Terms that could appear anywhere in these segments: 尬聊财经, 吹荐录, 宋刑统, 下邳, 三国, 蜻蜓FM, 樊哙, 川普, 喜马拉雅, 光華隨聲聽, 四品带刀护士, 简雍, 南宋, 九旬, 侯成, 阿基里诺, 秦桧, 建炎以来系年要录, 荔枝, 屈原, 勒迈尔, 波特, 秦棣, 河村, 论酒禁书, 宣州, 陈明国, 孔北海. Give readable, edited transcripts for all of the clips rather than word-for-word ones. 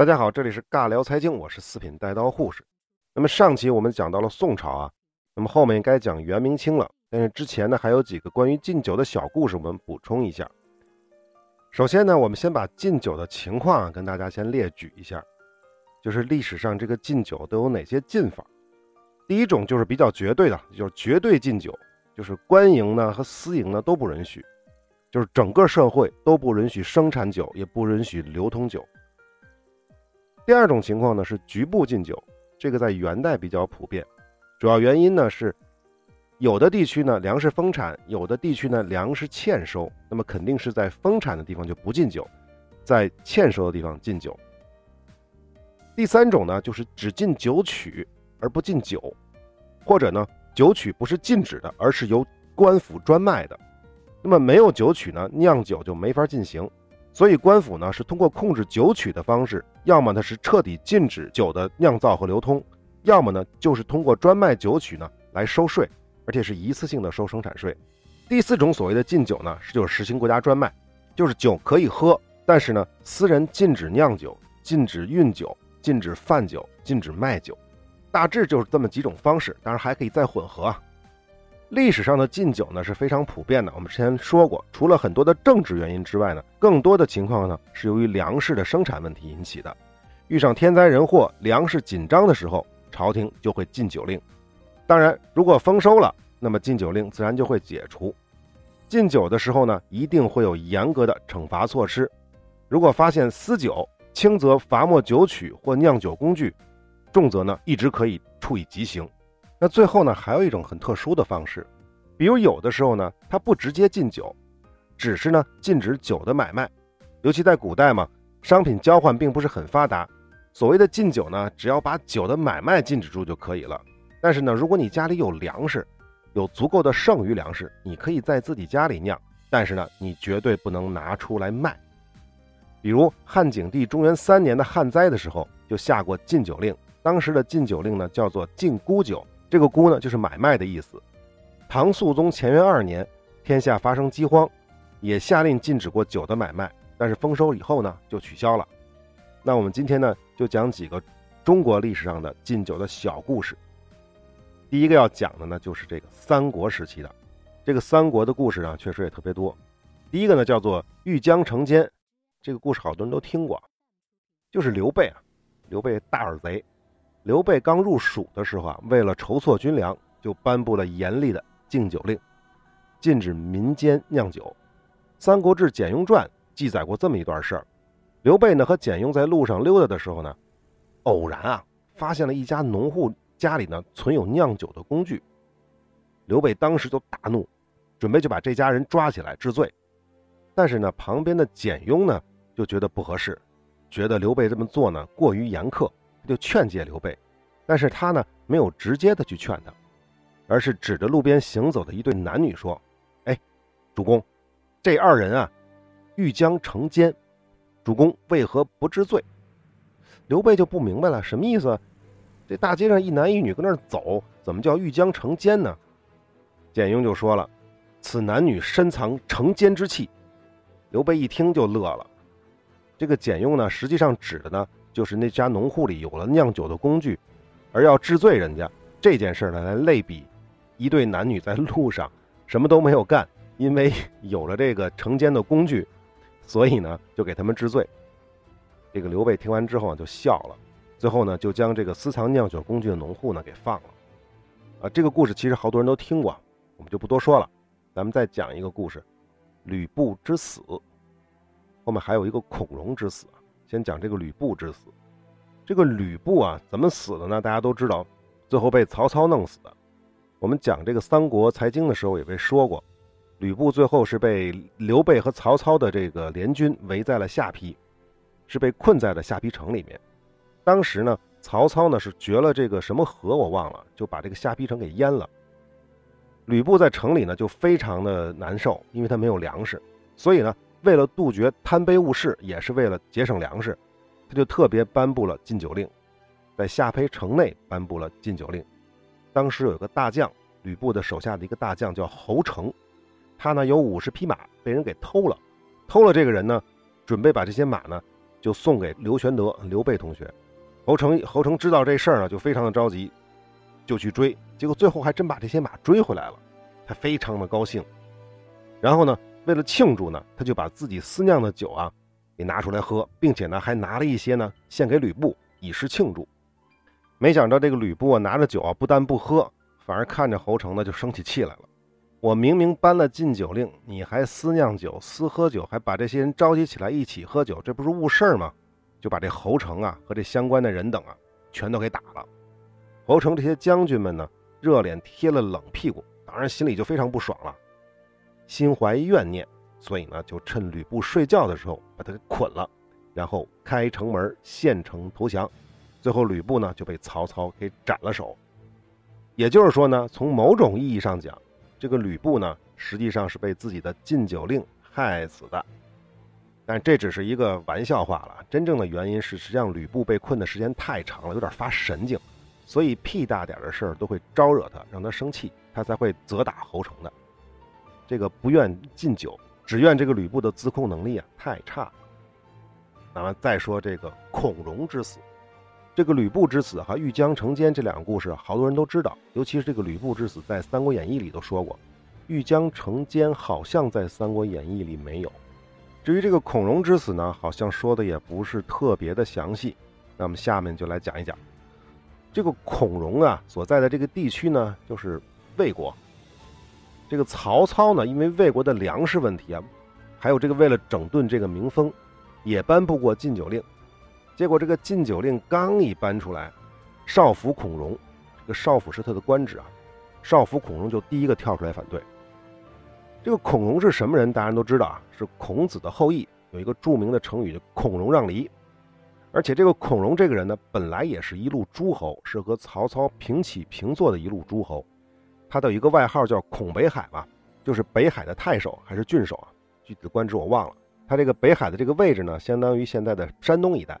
大家好，这里是尬聊财经，我是四品带刀护士。那么上期我们讲到了宋朝啊，那么后面该讲元明清了，但是之前呢还有几个关于禁酒的小故事，我们补充一下。首先呢，我们先把禁酒的情况跟大家先列举一下，就是历史上这个禁酒都有哪些禁法。第一种就是比较绝对的，就是绝对禁酒，就是官营呢和私营呢都不允许，就是整个社会都不允许生产酒，也不允许流通酒。第二种情况呢是局部禁酒，这个在元代比较普遍，主要原因呢是有的地区呢粮食丰产，有的地区呢粮食欠收，那么肯定是在丰产的地方就不禁酒，在欠收的地方禁酒。第三种呢就是只禁酒曲而不禁酒，或者呢酒曲不是禁止的，而是由官府专卖的，那么没有酒曲呢酿酒就没法进行，所以官府呢是通过控制酒曲的方式，要么呢是彻底禁止酒的酿造和流通，要么呢就是通过专卖酒曲呢来收税，而且是一次性的收生产税。第四种所谓的禁酒呢就是实行国家专卖，就是酒可以喝，但是呢私人禁止酿酒，禁止运酒，禁止贩酒，禁止卖酒，大致就是这么几种方式，当然还可以再混合啊。历史上的禁酒呢是非常普遍的，我们之前说过，除了很多的政治原因之外呢，更多的情况呢是由于粮食的生产问题引起的。遇上天灾人祸，粮食紧张的时候，朝廷就会禁酒令。当然，如果丰收了，那么禁酒令自然就会解除。禁酒的时候呢，一定会有严格的惩罚措施。如果发现私酒，轻则罚没酒曲或酿酒工具，重则呢一直可以处以极刑。那最后呢还有一种很特殊的方式，比如有的时候呢它不直接禁酒，只是呢禁止酒的买卖，尤其在古代嘛，商品交换并不是很发达，所谓的禁酒呢只要把酒的买卖禁止住就可以了。但是呢如果你家里有粮食，有足够的剩余粮食，你可以在自己家里酿，但是呢你绝对不能拿出来卖。比如汉景帝中原3年的旱灾的时候就下过禁酒令，当时的禁酒令呢叫做禁沽酒，这个沽呢就是买卖的意思。唐肃宗乾元2年天下发生饥荒，也下令禁止过酒的买卖，但是丰收以后呢就取消了。那我们今天呢就讲几个中国历史上的禁酒的小故事。第一个要讲的呢就是这个三国时期的，这个三国的故事啊确实也特别多。第一个呢叫做豫江城奸，这个故事好多人都听过，就是刘备啊，刘备大耳贼。刘备刚入蜀的时候啊，为了筹措军粮，就颁布了严厉的禁酒令，禁止民间酿酒。《三国志·简雍传》记载过这么一段事儿：刘备呢和简雍在路上溜达的时候呢，偶然啊发现了一家农户家里呢存有酿酒的工具。刘备当时就大怒，准备就把这家人抓起来治罪。但是呢，旁边的简雍呢就觉得不合适，觉得刘备这么做呢过于严苛。就劝诫刘备，但是他呢没有直接的去劝他，而是指着路边行走的一对男女说：“哎，主公，这二人啊，欲将城奸，主公为何不治罪？”刘备就不明白了，什么意思？这大街上一男一女跟那儿走，怎么叫欲将城奸呢？简雍就说了：“此男女深藏城奸之气。”刘备一听就乐了。这个简雍呢，实际上指的呢，就是那家农户里有了酿酒的工具，而要治罪人家这件事呢，来类比一对男女在路上什么都没有干，因为有了这个城奸的工具，所以呢就给他们治罪。这个刘备听完之后就笑了，最后呢就将这个私藏酿酒工具的农户呢给放了。这个故事其实好多人都听过，我们就不多说了。咱们再讲一个故事，吕布之死，后面还有一个孔融之死。先讲这个吕布之死。这个吕布啊怎么死的呢？大家都知道，最后被曹操弄死的。我们讲这个三国财经的时候也被说过，吕布最后是被刘备和曹操的这个联军围在了下邳，是被困在了下邳城里面。当时呢曹操呢是掘了这个什么河我忘了，就把这个下邳城给淹了。吕布在城里呢就非常的难受，因为他没有粮食，所以呢为了杜绝贪杯误事，也是为了节省粮食，他就特别颁布了禁酒令，在下邳城内颁布了禁酒令。当时有一个大将，吕布的手下的一个大将叫侯成，他呢有50匹马被人给偷了，这个人呢准备把这些马呢就送给刘玄德、刘备同学。侯成知道这事儿啊，就非常的着急，就去追，结果最后还真把这些马追回来了，他非常的高兴。然后呢，为了庆祝呢，他就把自己私酿的酒啊给拿出来喝，并且呢还拿了一些呢献给吕布，以示庆祝。没想到这个吕布啊拿着酒啊不但不喝，反而看着侯成呢就生起气来了。我明明颁了禁酒令，你还私酿酒、私喝酒，还把这些人召集起来一起喝酒，这不是误事吗？就把这侯成啊和这相关的人等啊全都给打了。侯成这些将军们呢热脸贴了冷屁股，当然心里就非常不爽了，心怀怨念，所以呢就趁吕布睡觉的时候把他给捆了，然后开城门献城投降。最后吕布呢就被曹操给斩了首。也就是说呢，从某种意义上讲，这个吕布呢实际上是被自己的禁酒令害死的。但这只是一个玩笑话了，真正的原因是实际上吕布被困的时间太长了，有点发神经，所以屁大点的事儿都会招惹他，让他生气，他才会责打侯成的。这个不愿禁酒，只怨这个吕布的自控能力啊太差了。那么再说这个孔融之死，这个吕布之死和欲将成奸这两个故事好多人都知道，尤其是这个吕布之死在《三国演义》里都说过，欲将成奸好像在《三国演义》里没有。至于这个孔融之死呢，好像说的也不是特别的详细。那么下面就来讲一讲这个孔融啊所在的这个地区呢，就是魏国。这个曹操呢因为魏国的粮食问题啊，还有这个为了整顿这个民风，也颁布过禁酒令。结果这个禁酒令刚一搬出来，少府孔融，这个少府是他的官职啊，少府孔融就第一个跳出来反对。这个孔融是什么人大家都知道啊，是孔子的后裔，有一个著名的成语孔融让梨。而且这个孔融这个人呢本来也是一路诸侯，是和曹操平起平坐的一路诸侯，他的有一个外号叫孔北海吧，就是北海的太守还是郡守啊，具体的官职我忘了。他这个北海的这个位置呢相当于现在的山东一带。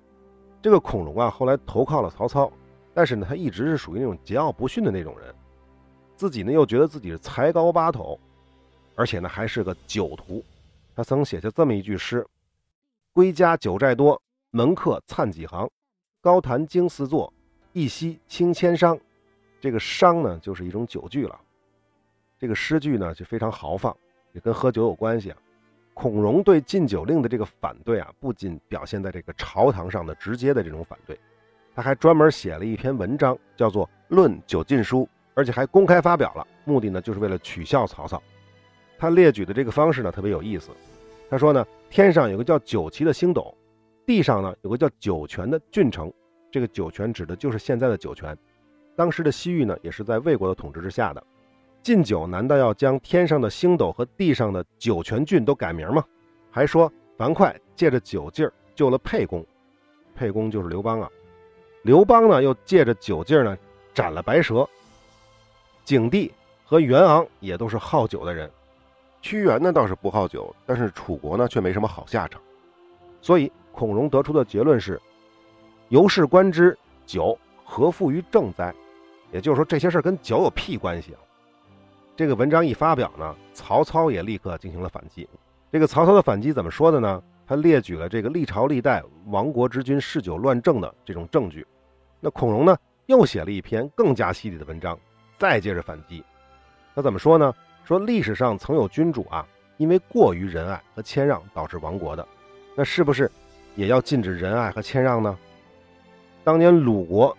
这个孔融啊后来投靠了曹操，但是呢他一直是属于那种桀骜不驯的那种人，自己呢又觉得自己是才高八斗，而且呢还是个酒徒。他曾写下这么一句诗，归家酒债多，门客灿几行，高谈经四座，一夕清千觞。这个觞呢就是一种酒具了。这个诗句呢就非常豪放，也跟喝酒有关系啊。孔融对禁酒令的这个反对啊，不仅表现在这个朝堂上的直接的这种反对，他还专门写了一篇文章叫做《论酒禁书》，而且还公开发表了，目的呢就是为了取笑曹操。他列举的这个方式呢特别有意思，他说呢，天上有个叫酒旗的星斗，地上呢有个叫酒泉的郡城，这个酒泉指的就是现在的酒泉，当时的西域呢也是在魏国的统治之下的。禁酒难道要将天上的星斗和地上的酒泉郡都改名吗？还说樊哙借着酒劲儿救了沛公，沛公就是刘邦啊，刘邦呢又借着酒劲儿呢斩了白蛇，景帝和袁昂也都是好酒的人，屈原呢倒是不好酒，但是楚国呢却没什么好下场。所以孔融得出的结论是，由是观之，酒何复于政哉？也就是说这些事儿跟酒有屁关系啊。这个文章一发表呢，曹操也立刻进行了反击。这个曹操的反击怎么说的呢？他列举了这个历朝历代亡国之君嗜酒乱政的这种证据。那孔融呢又写了一篇更加犀利的文章，再接着反击。他怎么说呢？说历史上曾有君主啊因为过于仁爱和谦让导致亡国的，那是不是也要禁止仁爱和谦让呢？当年鲁国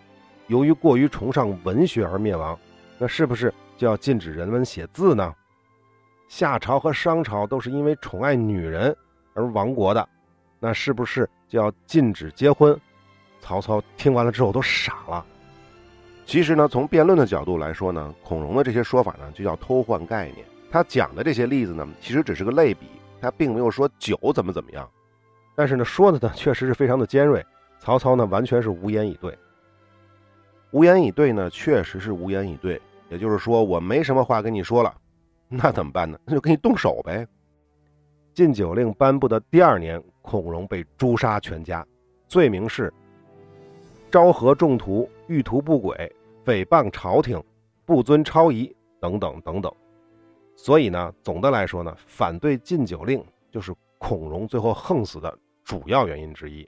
由于过于崇尚文学而灭亡，那是不是就要禁止人们写字呢？夏朝和商朝都是因为宠爱女人而亡国的，那是不是就要禁止结婚？曹操听完了之后都傻了。其实呢，从辩论的角度来说呢，孔融的这些说法呢就叫偷换概念。他讲的这些例子呢，其实只是个类比，他并没有说酒怎么样。但是呢，说的呢确实是非常的尖锐。曹操呢完全是无言以对。无言以对呢，确实是无言以对。也就是说我没什么话跟你说了，那怎么办呢？那就给你动手呗。禁酒令颁布的第二年，孔融被诛杀全家，罪名是昭和众徒、欲图不轨、诽谤朝廷、不遵超仪等等等等。所以呢，总的来说呢，反对禁酒令就是孔融最后横死的主要原因之一。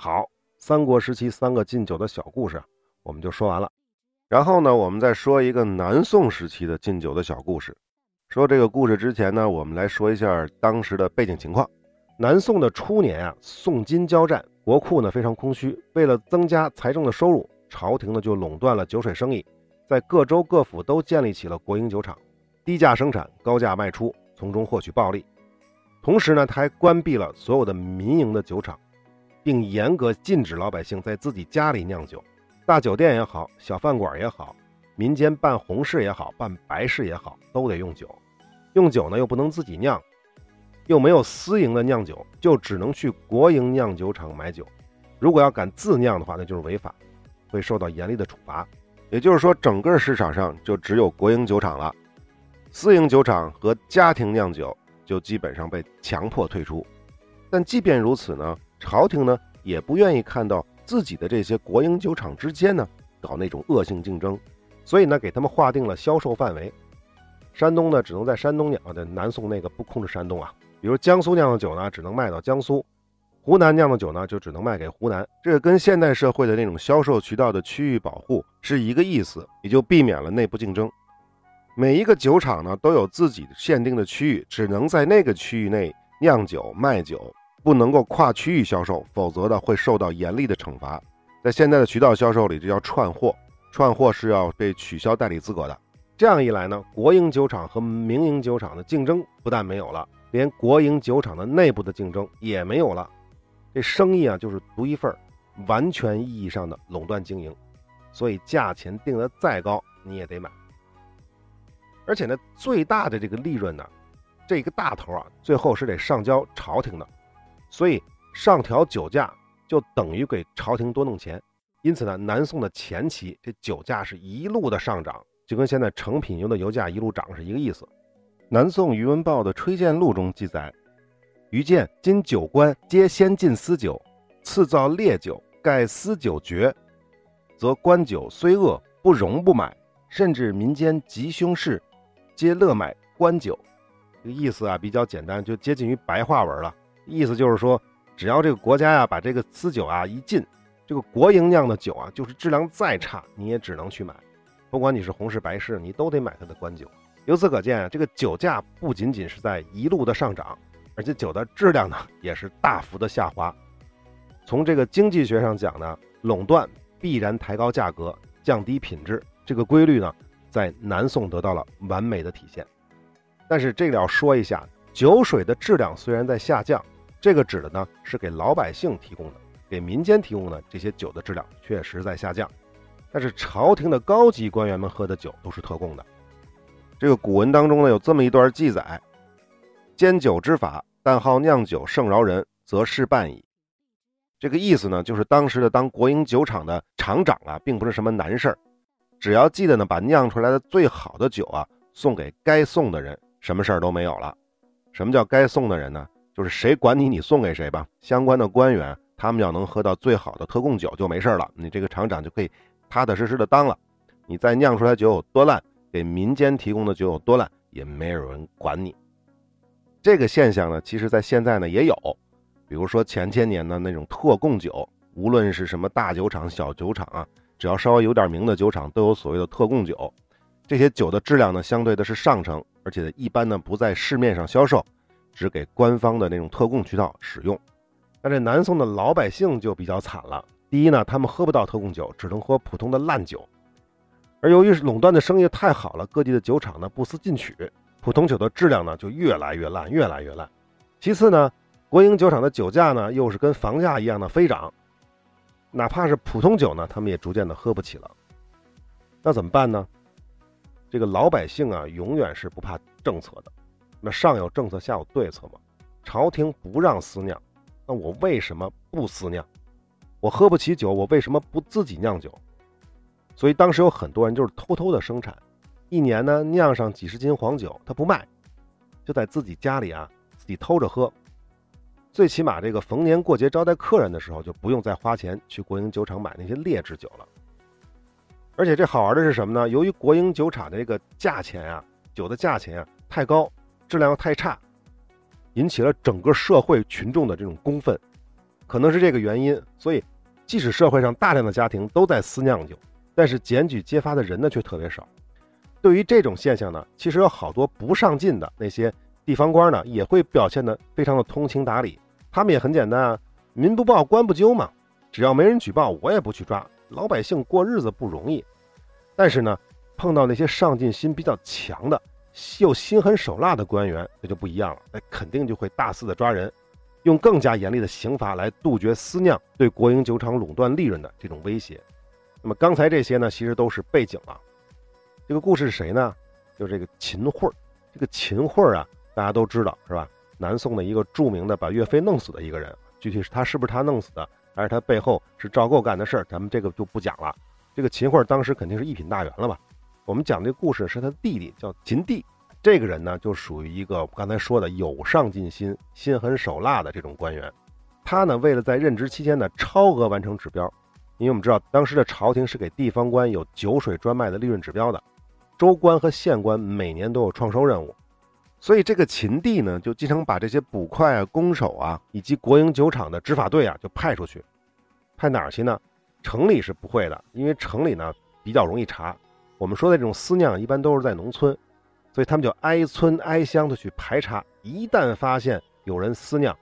好，三国时期三个禁酒的小故事我们就说完了。然后呢，我们再说一个南宋时期的禁酒的小故事。说这个故事之前呢，我们来说一下当时的背景情况。南宋的初年啊，宋金交战，国库呢非常空虚，为了增加财政的收入，朝廷呢就垄断了酒水生意，在各州各府都建立起了国营酒厂，低价生产，高价卖出，从中获取暴利。同时呢，他还关闭了所有的民营的酒厂，并严格禁止老百姓在自己家里酿酒。大酒店也好，小饭馆也好，民间办红事也好，办白事也好，都得用酒。用酒呢又不能自己酿，又没有私营的酿酒，就只能去国营酿酒厂买酒。如果要敢自酿的话，那就是违法，会受到严厉的处罚。也就是说，整个市场上就只有国营酒厂了，私营酒厂和家庭酿酒就基本上被强迫退出。但即便如此呢，朝廷呢也不愿意看到自己的这些国营酒厂之间呢搞那种恶性竞争，所以呢给他们划定了销售范围。山东呢只能在山东酿，在南宋那个不控制山东啊，比如江苏酿的酒呢只能卖到江苏，湖南酿的酒呢就只能卖给湖南。这个跟现代社会的那种销售渠道的区域保护是一个意思，也就避免了内部竞争。每一个酒厂呢都有自己限定的区域，只能在那个区域内酿酒卖酒，不能够跨区域销售，否则呢会受到严厉的惩罚。在现在的渠道销售里，这叫串货，串货是要被取消代理资格的。这样一来呢，国营酒厂和民营酒厂的竞争不但没有了，连国营酒厂的内部的竞争也没有了。这生意啊就是独一份，完全意义上的垄断经营，所以价钱定得再高你也得买。而且呢，最大的这个利润呢，这个大头啊，最后是得上交朝廷的，所以上调酒价就等于给朝廷多弄钱。因此呢，南宋的前期这酒价是一路的上涨，就跟现在成品油的油价一路涨是一个意思。南宋余文豹的《吹荐录》中记载，余见今酒官皆先进私酒，次造烈酒，盖私酒绝，则官酒虽恶，不容不买，甚至民间极凶事，皆乐买官酒。这个意思啊比较简单，就接近于白话文了。意思就是说，只要这个国家呀把这个私酒啊一禁，这个国营酿的酒啊就是质量再差你也只能去买，不管你是红事白事你都得买它的官酒。由此可见啊，这个酒价不仅仅是在一路的上涨，而且酒的质量呢也是大幅的下滑。从这个经济学上讲呢，垄断必然抬高价格，降低品质，这个规律呢在南宋得到了完美的体现。但是这里要说一下，酒水的质量虽然在下降，这个指的呢是给老百姓提供的，给民间提供的这些酒的质量确实在下降，但是朝廷的高级官员们喝的酒都是特供的。这个古文当中呢有这么一段记载，煎酒之法，但好酿酒胜饶人，则事半矣。这个意思呢就是当时的当国营酒厂的厂长啊并不是什么难事儿，只要记得呢把酿出来的最好的酒啊送给该送的人，什么事儿都没有了。什么叫该送的人呢？就是谁管你，你送给谁吧。相关的官员他们要能喝到最好的特供酒就没事了，你这个厂长就可以踏踏实实的当了。你再酿出来酒有多烂，给民间提供的酒有多烂，也没有人管你。这个现象呢其实在现在呢也有，比如说前些年的那种特供酒，无论是什么大酒厂小酒厂啊，只要稍微有点名的酒厂都有所谓的特供酒。这些酒的质量呢相对的是上乘，而且一般呢不在市面上销售，只给官方的那种特供渠道使用。但这南宋的老百姓就比较惨了，第一呢他们喝不到特供酒，只能喝普通的烂酒。而由于垄断的生意太好了，各地的酒厂呢不思进取，普通酒的质量呢就越来越烂越来越烂。其次呢，国营酒厂的酒价呢又是跟房价一样的飞涨，哪怕是普通酒呢他们也逐渐的喝不起了。那怎么办呢？这个老百姓啊永远是不怕政策的，那上有政策下有对策嘛。朝廷不让私酿，那我为什么不私酿？我喝不起酒，我为什么不自己酿酒？所以当时有很多人就是偷偷的生产，一年呢酿上几十斤黄酒，他不卖，就在自己家里啊自己偷着喝。最起码这个逢年过节招待客人的时候，就不用再花钱去国营酒厂买那些劣质酒了。而且这好玩的是什么呢？由于国营酒厂的这个价钱啊，酒的价钱啊太高，质量太差，引起了整个社会群众的这种公愤。可能是这个原因，所以即使社会上大量的家庭都在私酿酒，但是检举揭发的人呢却特别少。对于这种现象呢，其实有好多不上进的那些地方官呢，也会表现得非常的通情达理。他们也很简单啊，民不报官不究嘛，只要没人举报，我也不去抓。老百姓过日子不容易。但是呢，碰到那些上进心比较强的，又心狠手辣的官员，那就不一样了，那肯定就会大肆的抓人，用更加严厉的刑罚来杜绝私酿对国营酒厂垄断利润的这种威胁。那么刚才这些呢，其实都是背景了。这个故事是谁呢？就是这个秦桧。这个秦桧啊，大家都知道是吧？南宋的一个著名的把岳飞弄死的一个人，具体是他是不是他弄死的，还是他背后是赵构干的事儿，咱们这个就不讲了。这个秦桧当时肯定是一品大员了吧？我们讲这个故事是他弟弟叫秦棣，这个人呢就属于一个刚才说的有上进心、心狠手辣的这种官员。他呢为了在任职期间呢超额完成指标，因为我们知道当时的朝廷是给地方官有酒水专卖的利润指标的，州官和县官每年都有创收任务，所以这个秦棣呢就经常把这些捕快啊、攻守啊以及国营酒厂的执法队啊就派出去。派哪儿去呢？城里是不会的，因为城里呢比较容易查。我们说的这种私酿一般都是在农村，所以他们就挨村挨乡的去排查，一旦发现有人私酿，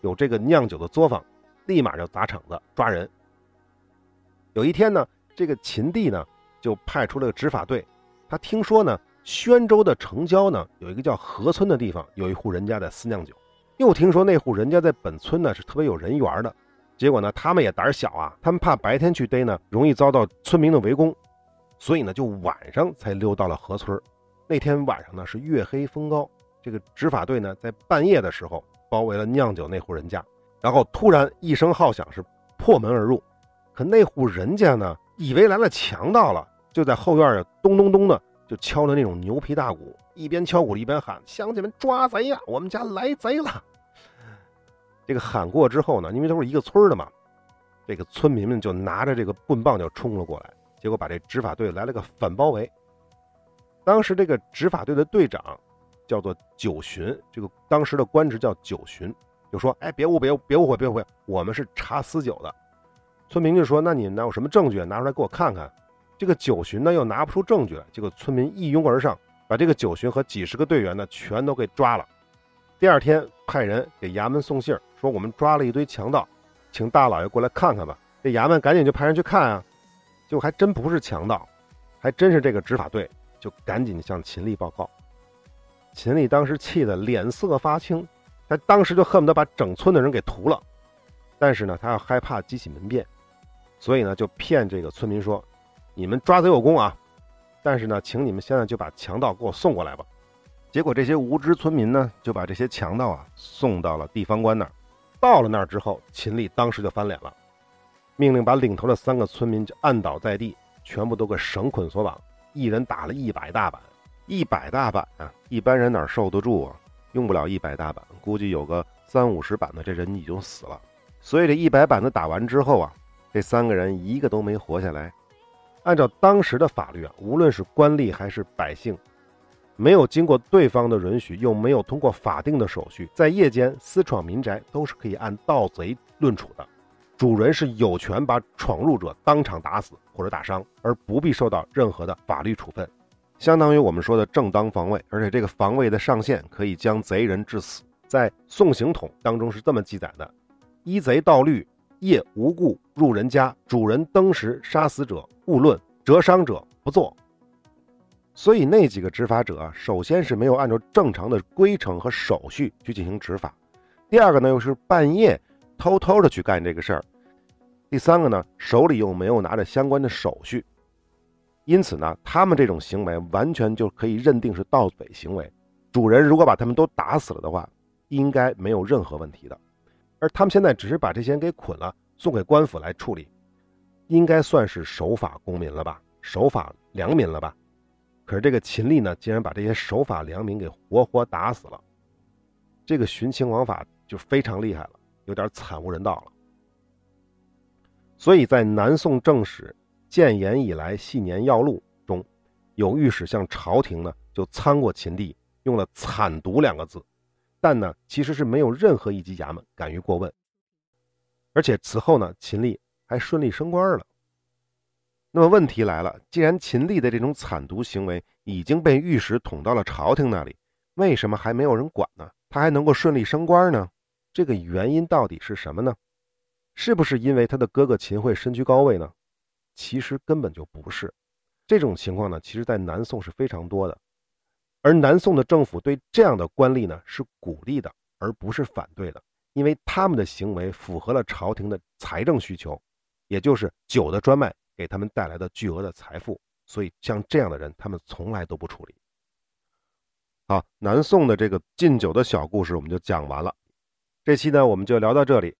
有这个酿酒的作坊，立马就砸场子抓人。有一天呢，这个秦棣呢就派出了个执法队，他听说呢宣州的城郊呢有一个叫河村的地方，有一户人家在私酿酒，又听说那户人家在本村呢是特别有人缘的，结果呢他们也胆小啊，他们怕白天去逮呢容易遭到村民的围攻，所以呢就晚上才溜到了河村。那天晚上呢是月黑风高，这个执法队呢在半夜的时候包围了酿酒那户人家，然后突然一声号响是破门而入。可那户人家呢以为来了强盗了，就在后院咚咚咚的就敲着那种牛皮大鼓，一边敲鼓一边喊，乡亲们抓贼呀，我们家来贼了。这个喊过之后呢，因为都是一个村的嘛，这个村民们就拿着这个棍棒就冲了过来，结果把这执法队来了个反包围。当时这个执法队的队长叫做九旬，这个当时的官职叫九旬，就说：“哎，别误会，我们是查私酒的。”村民就说：“那你拿有什么证据？拿出来给我看看。”这个九旬呢又拿不出证据来，结果村民一拥而上，把这个九旬和几十个队员呢全都给抓了。第二天派人给衙门送信儿，说我们抓了一堆强盗，请大老爷过来看看吧。这衙门赶紧就派人去看啊。就还真不是强盗，还真是这个执法队，就赶紧向秦棣报告。秦棣当时气得脸色发青，他当时就恨不得把整村的人给屠了，但是呢他要害怕激起民变，所以呢就骗这个村民说，你们抓贼有功啊，但是呢请你们现在就把强盗给我送过来吧。结果这些无知村民呢就把这些强盗啊送到了地方官那儿。到了那儿之后，秦棣当时就翻脸了，命令把领头的3个村民就按倒在地，全部都给绳捆索绑，一人打了100大板。100大板啊，一般人哪受得住啊？用不了100大板，估计有个30-50板的，这人已经死了。所以这100板子打完之后啊，这3个人一个都没活下来。按照当时的法律啊，无论是官吏还是百姓，没有经过对方的允许，又没有通过法定的手续，在夜间私闯民宅都是可以按盗贼论处的。主人是有权把闯入者当场打死或者打伤，而不必受到任何的法律处分，相当于我们说的正当防卫，而且这个防卫的上限可以将贼人致死。在《宋刑统》当中是这么记载的：依贼盗律，夜无故入人家，主人登时杀死者，勿论；折伤者不作。所以那几个执法者啊，首先是没有按照正常的规程和手续去进行执法，第二个呢又是半夜偷偷的去干这个事儿，第3个呢，手里又没有拿着相关的手续，因此呢，他们这种行为完全就可以认定是盗匪行为。主人如果把他们都打死了的话，应该没有任何问题的。而他们现在只是把这些人给捆了，送给官府来处理，应该算是守法公民了吧，守法良民了吧。可是这个秦棣呢，竟然把这些守法良民给活活打死了，这个徇情枉法就非常厉害了，有点惨无人道了。所以在南宋正史建炎以来系年要录中，有御史向朝廷呢就参过秦棣，用了惨毒2个字，但呢其实是没有任何一级衙门敢于过问。而且此后呢，秦吏还顺利升官了。那么问题来了，既然秦吏的这种惨毒行为已经被御史捅到了朝廷那里，为什么还没有人管呢？他还能够顺利升官呢？这个原因到底是什么呢？是不是因为他的哥哥秦桧身居高位呢？其实根本就不是。这种情况呢，其实在南宋是非常多的，而南宋的政府对这样的官吏呢是鼓励的，而不是反对的，因为他们的行为符合了朝廷的财政需求，也就是酒的专卖给他们带来的巨额的财富，所以像这样的人他们从来都不处理。好，南宋的这个禁酒的小故事我们就讲完了，这期呢我们就聊到这里。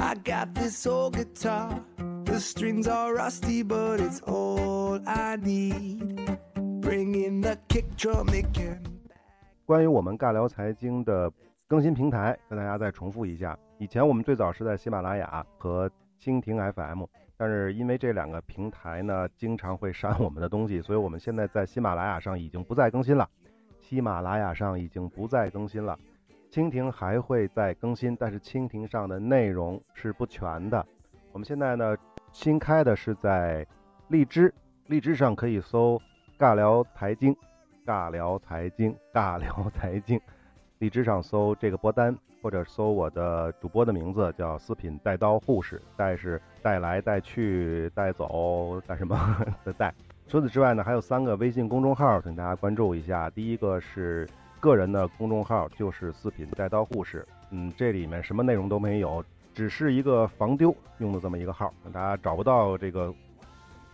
I got this old guitar, the strings are rusty, but it's all I need. Bring in the kick drum again. 关于我们尬聊财经的更新平台，跟大家再重复一下。以前我们最早是在喜马拉雅和蜻蜓 FM， 但是因为这两个平台呢，经常会删我们的东西，所以我们现在在喜马拉雅上已经不再更新了。喜马拉雅上已经不再更新了。蜻蜓还会再更新，但是蜻蜓上的内容是不全的。我们现在呢，新开的是在荔枝，荔枝上可以搜尬聊财经，尬聊财经，尬聊财经，荔枝上搜这个播单，或者搜我的主播的名字叫私品带刀护士，带是带来带去带走带什么的带。除此之外呢，还有三个微信公众号请大家关注一下。第一个是个人的公众号，就是四品带刀护士，这里面什么内容都没有，只是一个防丢用的这么一个号，大家找不到这个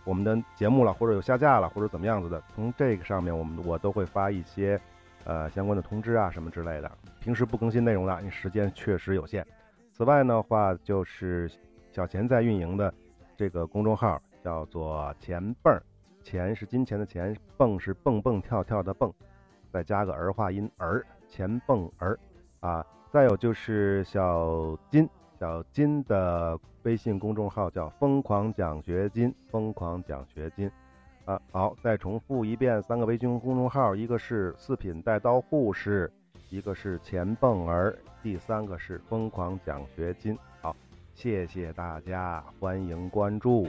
我们的节目了，或者有下架了，或者怎么样子的，从这个上面我都会发一些相关的通知啊什么之类的，平时不更新内容的，因为时间确实有限。此外的话，就是小钱在运营的这个公众号叫做钱蹦，钱是金钱的钱，蹦是蹦蹦跳跳的蹦，再加个儿化音儿，钱蹦儿啊。再有就是小金的微信公众号叫疯狂奖学金，疯狂奖学金啊。好，再重复一遍，三个微信公众号，一个是四品带刀护士，一个是钱蹦儿，第三个是疯狂奖学金。好，谢谢大家，欢迎关注。